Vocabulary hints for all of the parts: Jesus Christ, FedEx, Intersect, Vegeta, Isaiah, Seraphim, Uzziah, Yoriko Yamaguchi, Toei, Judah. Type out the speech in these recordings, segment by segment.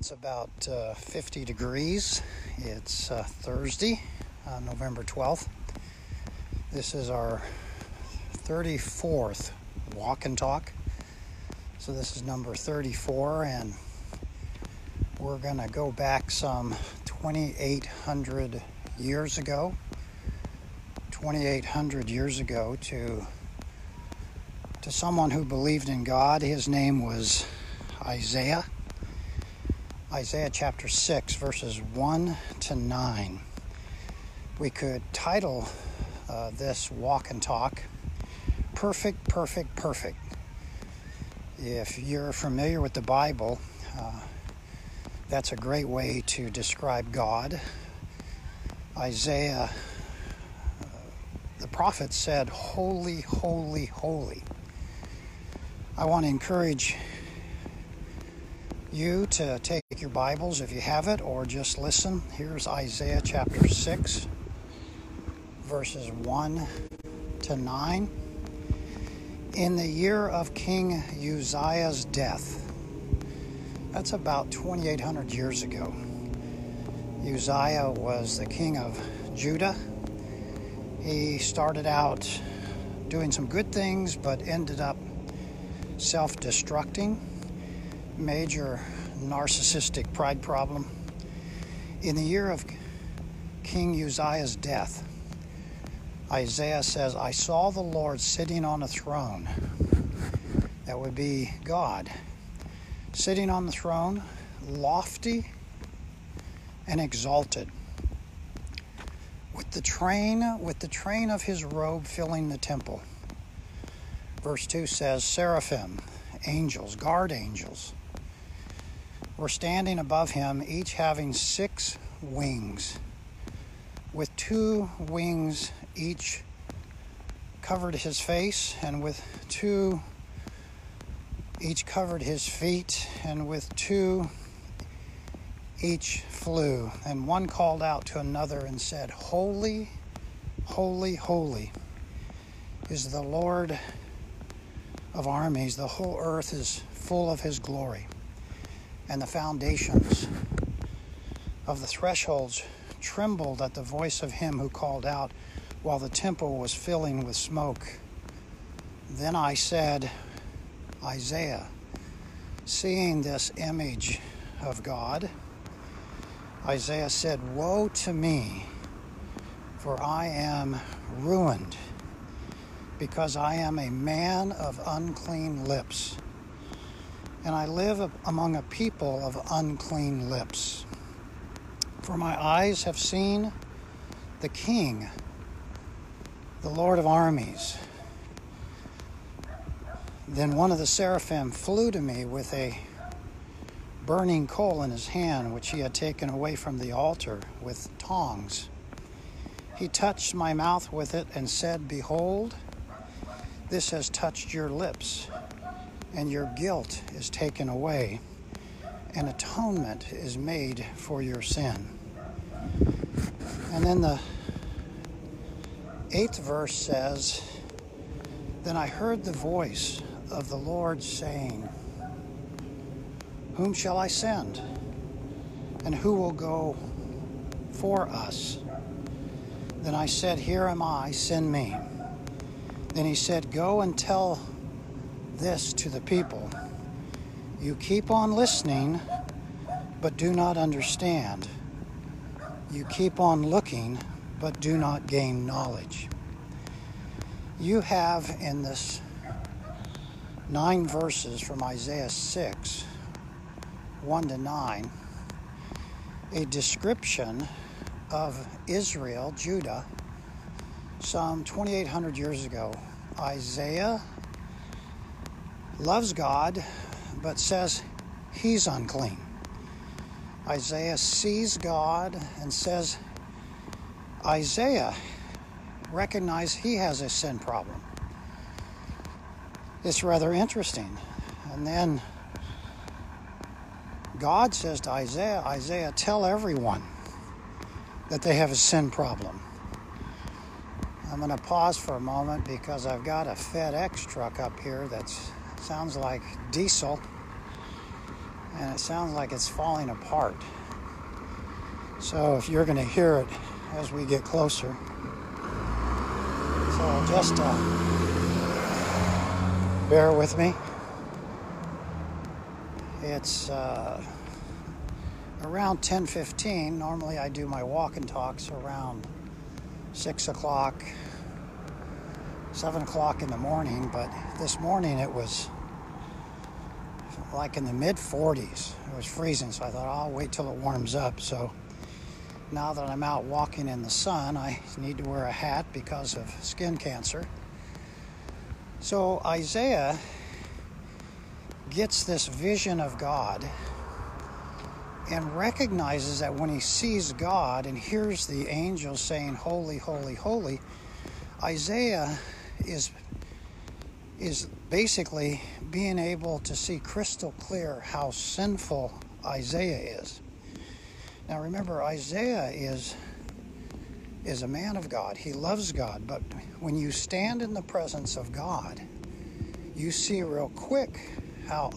It's about 50 degrees. It's Thursday, November 12th. This is our 34th walk and talk. So this is number 34, and we're gonna go back some 2,800 years ago. 2,800 years ago to someone who believed in God. His name was Isaiah. Isaiah chapter 6, verses 1 to 9. We could title this walk and talk, Perfect, Perfect, Perfect. If you're familiar with the Bible, that's a great way to describe God. Isaiah, the prophet, said, "Holy, holy, holy." I want to encourage you to take your Bibles if you have it, or just listen. Here's Isaiah chapter 6, verses 1 to 9. In the year of King Uzziah's death, that's about 2,800 years ago. Uzziah was the king of Judah. He started out doing some good things, but ended up self-destructing. Major narcissistic pride problem. In the year of King Uzziah's death, Isaiah says, "I saw the Lord sitting on a throne." That would be God. Sitting on the throne, lofty and exalted, with the train of his robe filling the temple. Verse 2 says, "Seraphim," angels, guard angels, were standing above him, each having 6 wings, with 2 wings each covered his face, and with 2 each covered his feet, and with 2 each flew. And one called out to another and said, "Holy, holy, holy is the Lord of armies. The whole earth is full of his glory." And the foundations of the thresholds trembled at the voice of him who called out, while the temple was filling with smoke. Then I said, Isaiah, seeing this image of God, Isaiah said, "Woe to me, for I am ruined, because I am a man of unclean lips, and I live among a people of unclean lips. For my eyes have seen the King, the Lord of armies." Then one of the seraphim flew to me with a burning coal in his hand, which he had taken away from the altar with tongs. He touched my mouth with it and said, "Behold, this has touched your lips, and your guilt is taken away, and atonement is made for your sin." And then the 8th verse says, "Then I heard the voice of the Lord saying, 'Whom shall I send? And who will go for us?' Then I said, 'Here am I, send me.' Then he said, 'Go and tell this to the people. You keep on listening, but do not understand. You keep on looking, but do not gain knowledge.'" You have in this 9 verses from Isaiah 6, 1 to 9, a description of Israel, Judah, some 2,800 years ago. Isaiah loves God, but says he's unclean. Isaiah sees God and says, Isaiah recognized he has a sin problem. It's rather interesting. And then God says to Isaiah, "Isaiah, tell everyone that they have a sin problem." I'm going to pause for a moment because I've got a FedEx truck up here that sounds like diesel, and it sounds like it's falling apart. So if you're going to hear it as we get closer. So just bear with me. It's around 10:15. Normally I do my walk and talks around 6 o'clock, 7 o'clock in the morning, but this morning it was like in the mid-40s. It was freezing, so I thought, I'll wait till it warms up. So now that I'm out walking in the sun, I need to wear a hat because of skin cancer. So Isaiah gets this vision of God and recognizes that when he sees God and hears the angels saying, "Holy, holy, holy," Isaiah is basically being able to see crystal clear how sinful Isaiah is. Now remember, Isaiah is a man of God. He loves God, but when you stand in the presence of God, you see real quick how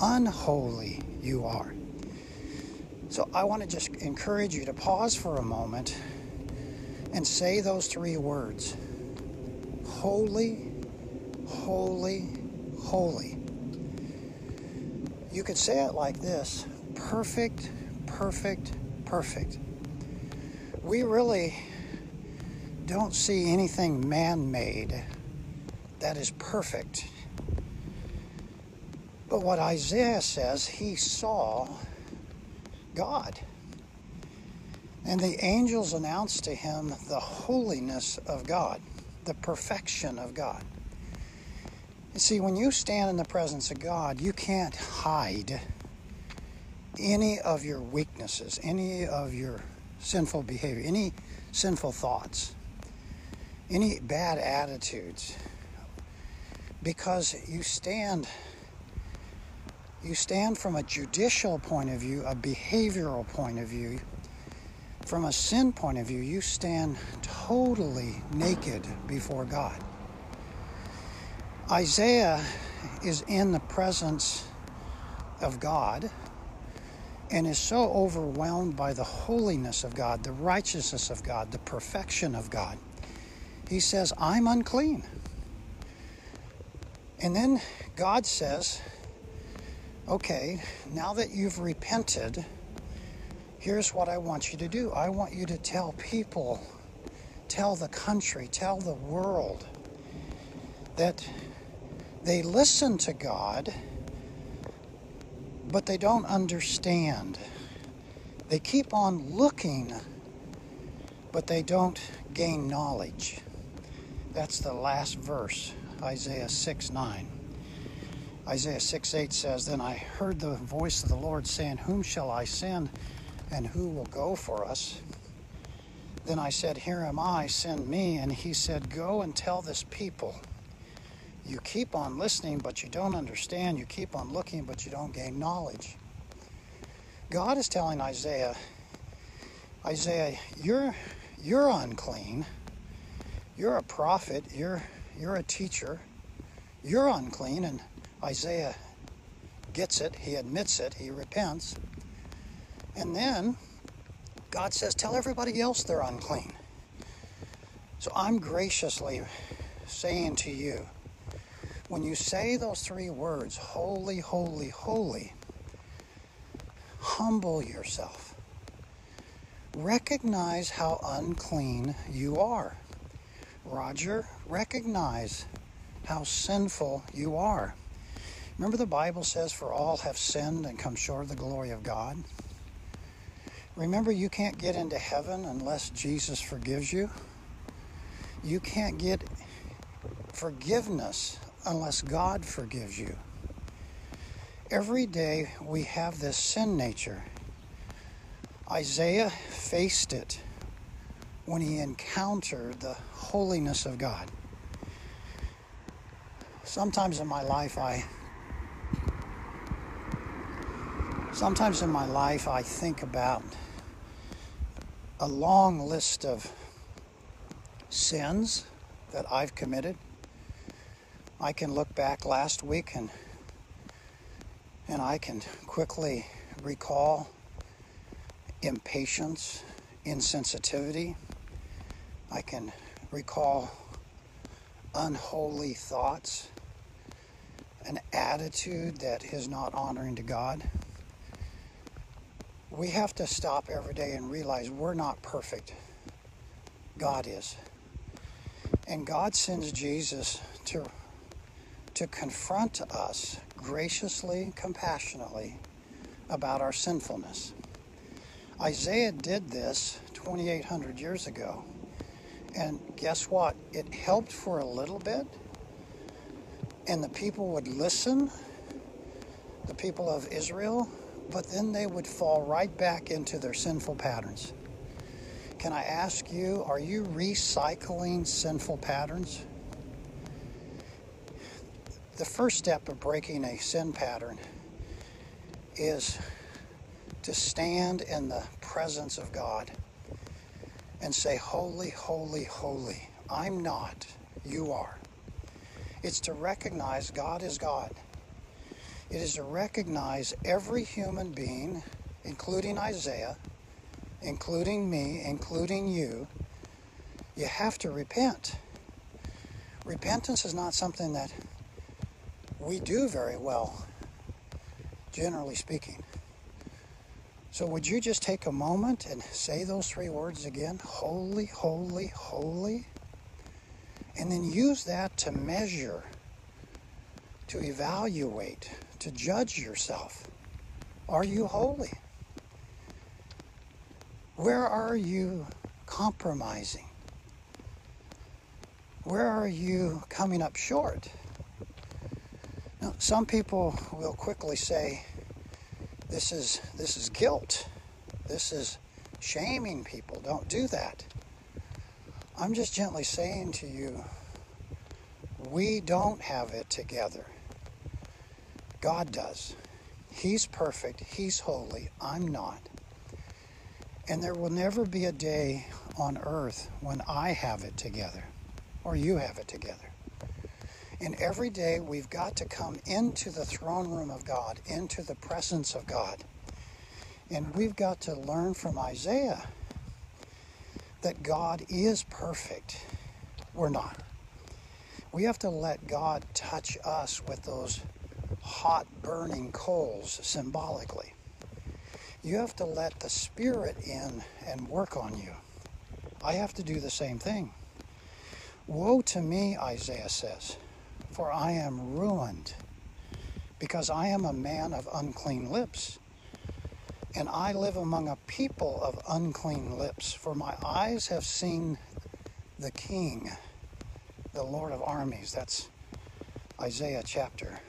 unholy you are. So I want to just encourage you to pause for a moment and say those three words: holy, holy, holy. You could say it like this: perfect, perfect, perfect. We really don't see anything man-made that is perfect. But what Isaiah says, he saw God. And the angels announced to him the holiness of God, the perfection of God. You see, when you stand in the presence of God, you can't hide any of your weaknesses, any of your sinful behavior, any sinful thoughts, any bad attitudes, because you stand from a judicial point of view, a behavioral point of view, from a sin point of view. You stand totally naked before God. Isaiah is in the presence of God and is so overwhelmed by the holiness of God, the righteousness of God, the perfection of God. He says, "I'm unclean." And then God says, "Okay, now that you've repented, here's what I want you to do. I want you to tell people, tell the country, tell the world that they listen to God, but they don't understand. They keep on looking, but they don't gain knowledge." That's the last verse, Isaiah 6:9. Isaiah 6:8 says, "Then I heard the voice of the Lord saying, 'Whom shall I send, and who will go for us?' Then I said, 'Here am I, send me.' And he said, 'Go and tell this people, you keep on listening, but you don't understand. You keep on looking, but you don't gain knowledge.'" God is telling Isaiah, "Isaiah, you're unclean. You're a prophet. You're a teacher. You're unclean." And Isaiah gets it. He admits it. He repents. And then God says, "Tell everybody else they're unclean." So I'm graciously saying to you, when you say those three words, holy, holy, holy, humble yourself. Recognize how unclean you are. Roger, recognize how sinful you are. Remember, the Bible says, "For all have sinned and come short of the glory of God." Remember, you can't get into heaven unless Jesus forgives you. You can't get forgiveness unless God forgives you. Every day we have this sin nature. Isaiah faced it when he encountered the holiness of God. Sometimes in my life I think about a long list of sins that I've committed. I can look back last week and And I can quickly recall impatience, insensitivity. I can recall unholy thoughts, an attitude that is not honoring to God. We have to stop every day and realize we're not perfect. God is. And God sends Jesus to confront us graciously, compassionately about our sinfulness. Isaiah did this 2,800 years ago. And guess what? It helped for a little bit. And the people would listen, the people of Israel, but then they would fall right back into their sinful patterns. Can I ask you, are you recycling sinful patterns? The first step of breaking a sin pattern is to stand in the presence of God and say, holy, holy, holy. I'm not, you are. It's to recognize God is God. It is to recognize every human being, including Isaiah, including me, including you. You have to repent. Repentance is not something that we do very well, generally speaking. So would you just take a moment and say those three words again? Holy, holy, holy. And then use that to measure, to evaluate, to judge yourself. Are you holy? Where are you compromising? Where are you coming up short? Now, some people will quickly say, this is guilt. This is shaming people. Don't do that. I'm just gently saying to you, we don't have it together. God does. He's perfect. He's holy. I'm not. And there will never be a day on earth when I have it together or you have it together. And every day we've got to come into the throne room of God, into the presence of God. And we've got to learn from Isaiah that God is perfect. We're not. We have to let God touch us with those hot burning coals symbolically. You have to let the Spirit in and work on you. I have to do the same thing. Woe to me, Isaiah says, for I am ruined, because I am a man of unclean lips. And I live among a people of unclean lips, for my eyes have seen the King, the Lord of armies. That's Isaiah chapter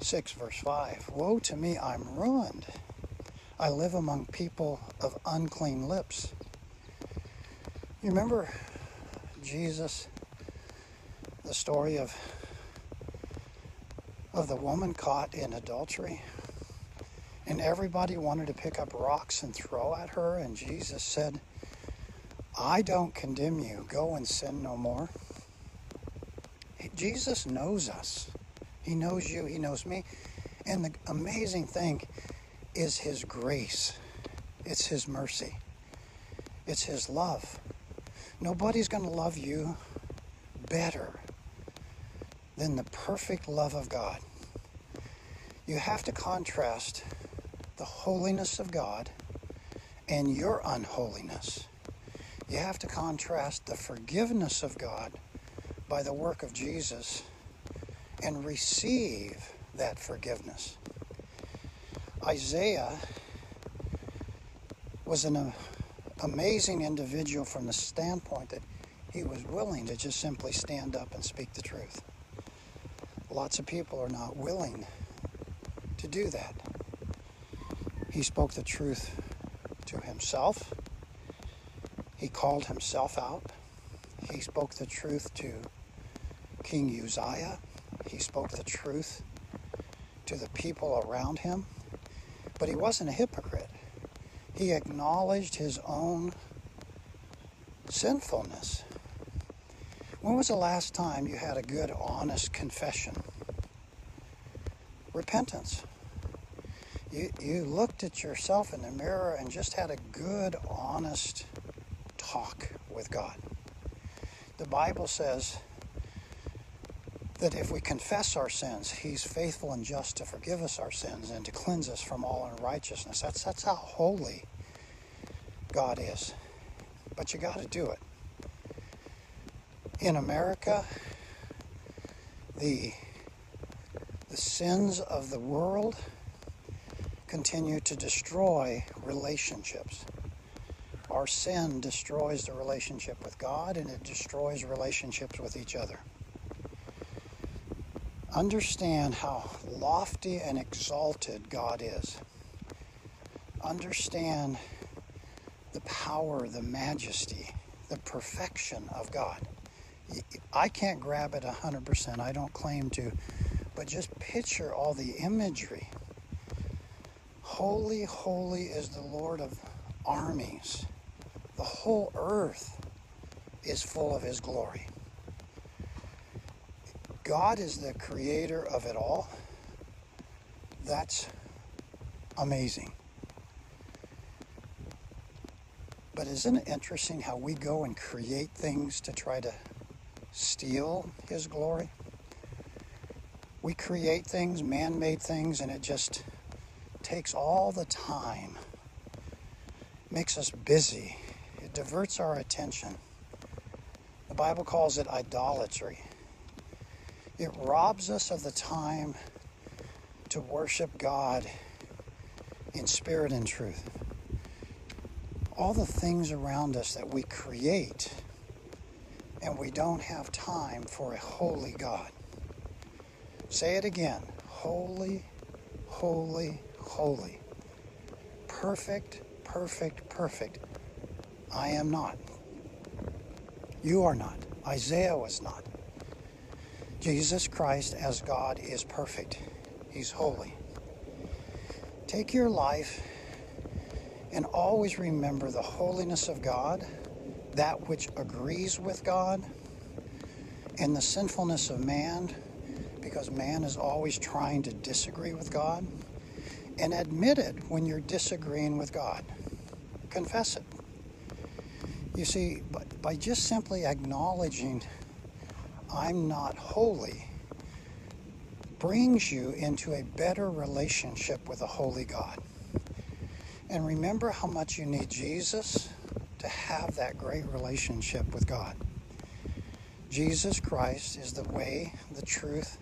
6, verse 5. Woe to me, I'm ruined. I live among people of unclean lips. You remember Jesus, the story of the woman caught in adultery? And everybody wanted to pick up rocks and throw at her. And Jesus said, I don't condemn you. Go and sin no more. Jesus knows us. He knows you. He knows me. And the amazing thing is His grace. It's His mercy. It's His love. Nobody's going to love you better than the perfect love of God. You have to contrast the holiness of God and your unholiness. You have to contrast the forgiveness of God by the work of Jesus and receive that forgiveness. Isaiah was an amazing individual from the standpoint that he was willing to just simply stand up and speak the truth. Lots of people are not willing to do that. He spoke the truth to himself. He called himself out. He spoke the truth to King Uzziah. He spoke the truth to the people around him. But he wasn't a hypocrite. He acknowledged his own sinfulness. When was the last time you had a good, honest confession? Repentance. You looked at yourself in the mirror and just had a good, honest talk with God. The Bible says that if we confess our sins, He's faithful and just to forgive us our sins and to cleanse us from all unrighteousness. That's how holy God is. But you got to do it. In America, the sins of the world continue to destroy relationships. Our sin destroys the relationship with God, and it destroys relationships with each other. Understand how lofty and exalted God is. Understand the power, the majesty, the perfection of God. I can't grab it 100%. I don't claim to. But just picture all the imagery. Holy, holy is the Lord of armies. The whole earth is full of His glory. God is the creator of it all. That's amazing. But isn't it interesting how we go and create things to try to steal His glory? We create things, man-made things, and it just takes all the time. Makes us busy. It diverts our attention. The Bible calls it idolatry. It robs us of the time to worship God in spirit and truth. All the things around us that we create, and we don't have time for a holy God. Say it again. Holy, holy, holy. Perfect, perfect, perfect. I am not. You are not. Isaiah was not. Jesus Christ as God is perfect. He's holy. Take your life and always remember the holiness of God, that which agrees with God, and the sinfulness of man, because man is always trying to disagree with God. And admit it when you're disagreeing with God. Confess it. You see, by just simply acknowledging I'm not holy brings you into a better relationship with a holy God. And remember how much you need Jesus to have that great relationship with God. Jesus Christ is the way, the truth,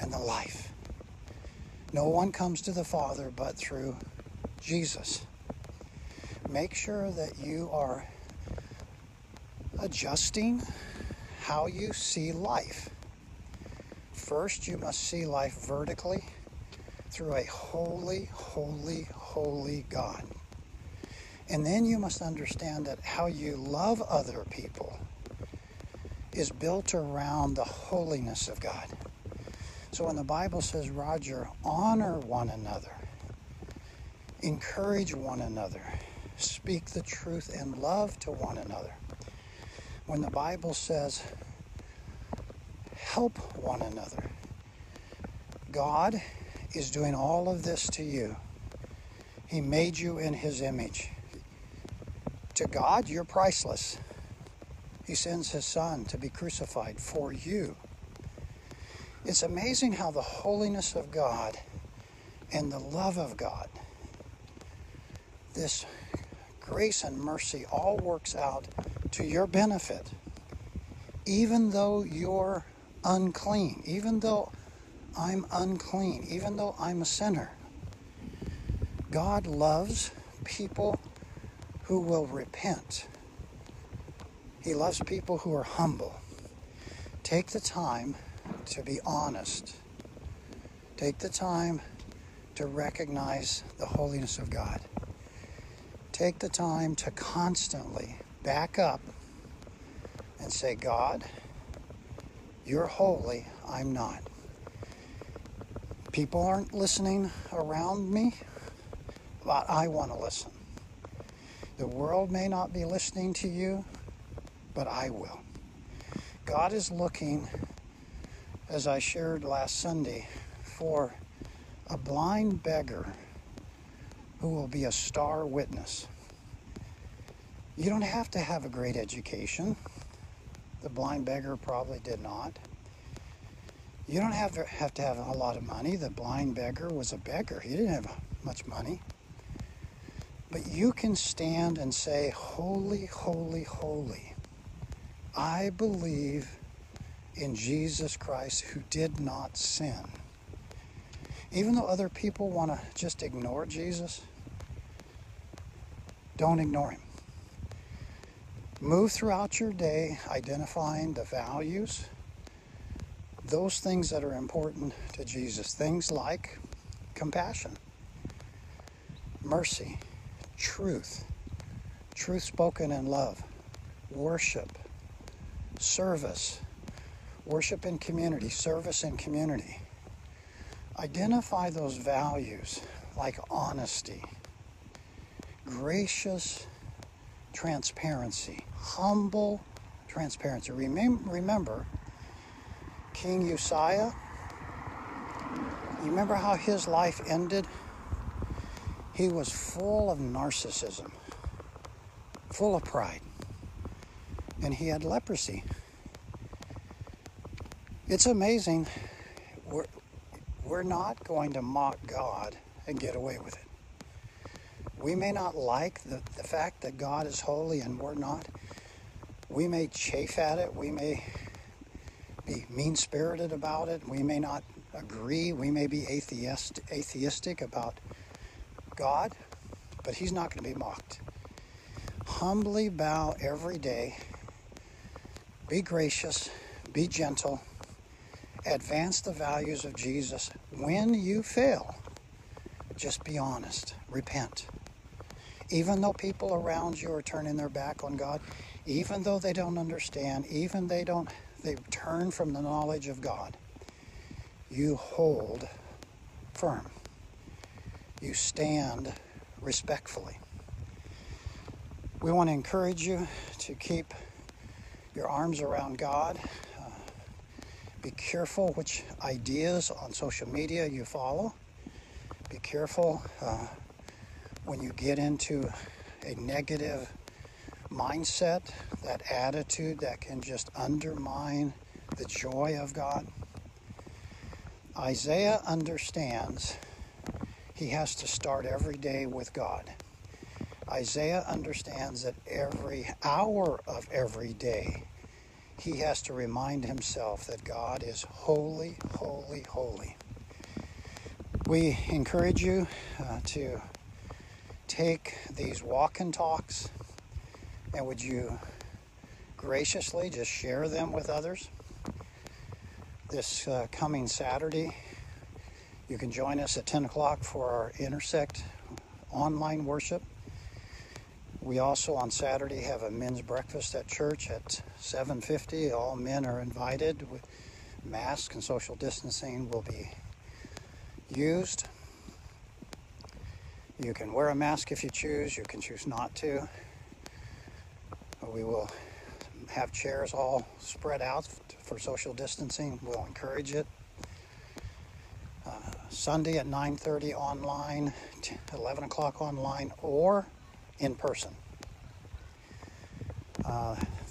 and the life. No one comes to the Father but through Jesus. Make sure that you are adjusting how you see life. First, you must see life vertically through a holy, holy, holy God. And then you must understand that how you love other people is built around the holiness of God. So when the Bible says, Roger, honor one another, encourage one another, speak the truth and love to one another. When the Bible says, help one another, God is doing all of this to you. He made you in His image. To God, you're priceless. He sends His Son to be crucified for you. It's amazing how the holiness of God and the love of God, this grace and mercy, all works out to your benefit. Even though you're unclean, even though I'm unclean, even though I'm a sinner, God loves people who will repent. He loves people who are humble. Take the time to be honest. Take the time to recognize the holiness of God. Take the time to constantly back up and say, God, you're holy, I'm not. People aren't listening around me, but I want to listen. The world may not be listening to you, but I will. God is looking, as I shared last Sunday, for a blind beggar who will be a star witness. You don't have to have a great education. The blind beggar probably did not. You don't have to have a lot of money. The blind beggar was a beggar. He didn't have much money. But you can stand and say, holy, holy, holy. I believe in Jesus Christ who did not sin. Even though other people want to just ignore Jesus, don't ignore him. Move throughout your day identifying the values, those things that are important to Jesus. Things like compassion, mercy, truth spoken in love, worship, service, worship in community, service in community. Identify those values like honesty, gracious transparency, humble transparency. Remember King Uzziah? You remember how his life ended? He was full of narcissism, full of pride, and he had leprosy. It's amazing. We're not going to mock God and get away with it. We may not like the fact that God is holy and we're not. We may chafe at it. We may be mean-spirited about it. We may not agree. We may be atheistic about God, but he's not going to be mocked. Humbly bow every day. Be gracious. Be gentle. Advance the values of Jesus. When you fail, just be honest. Repent. Even though people around you are turning their back on God, even though they don't understand, even they turn from the knowledge of God, you hold firm. You stand respectfully. We want to encourage you to keep your arms around God. Be careful which ideas on social media you follow. Be careful when you get into a negative mindset, that attitude that can just undermine the joy of God. Isaiah understands he has to start every day with God. Isaiah understands that every hour of every day he has to remind himself that God is holy, holy, holy. We encourage you to take these walk and talks, and would you graciously just share them with others? This coming Saturday, you can join us at 10 o'clock for our Intersect online worship. We also on Saturday have a men's breakfast at church at 7:50. All men are invited. Masks and social distancing will be used. You can wear a mask if you choose. You can choose not to. We will have chairs all spread out for social distancing. We'll encourage it. Sunday at 9:30 online, 11 o'clock online, or in person.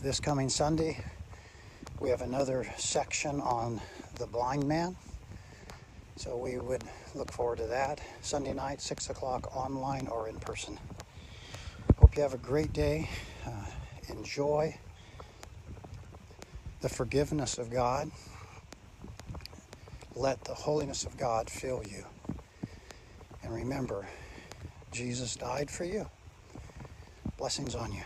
This coming Sunday, we have another section on the blind man. So we would look forward to that. Sunday night, 6 o'clock, online or in person. Hope you have a great day. Enjoy the forgiveness of God. Let the holiness of God fill you. And remember, Jesus died for you. Blessings on you.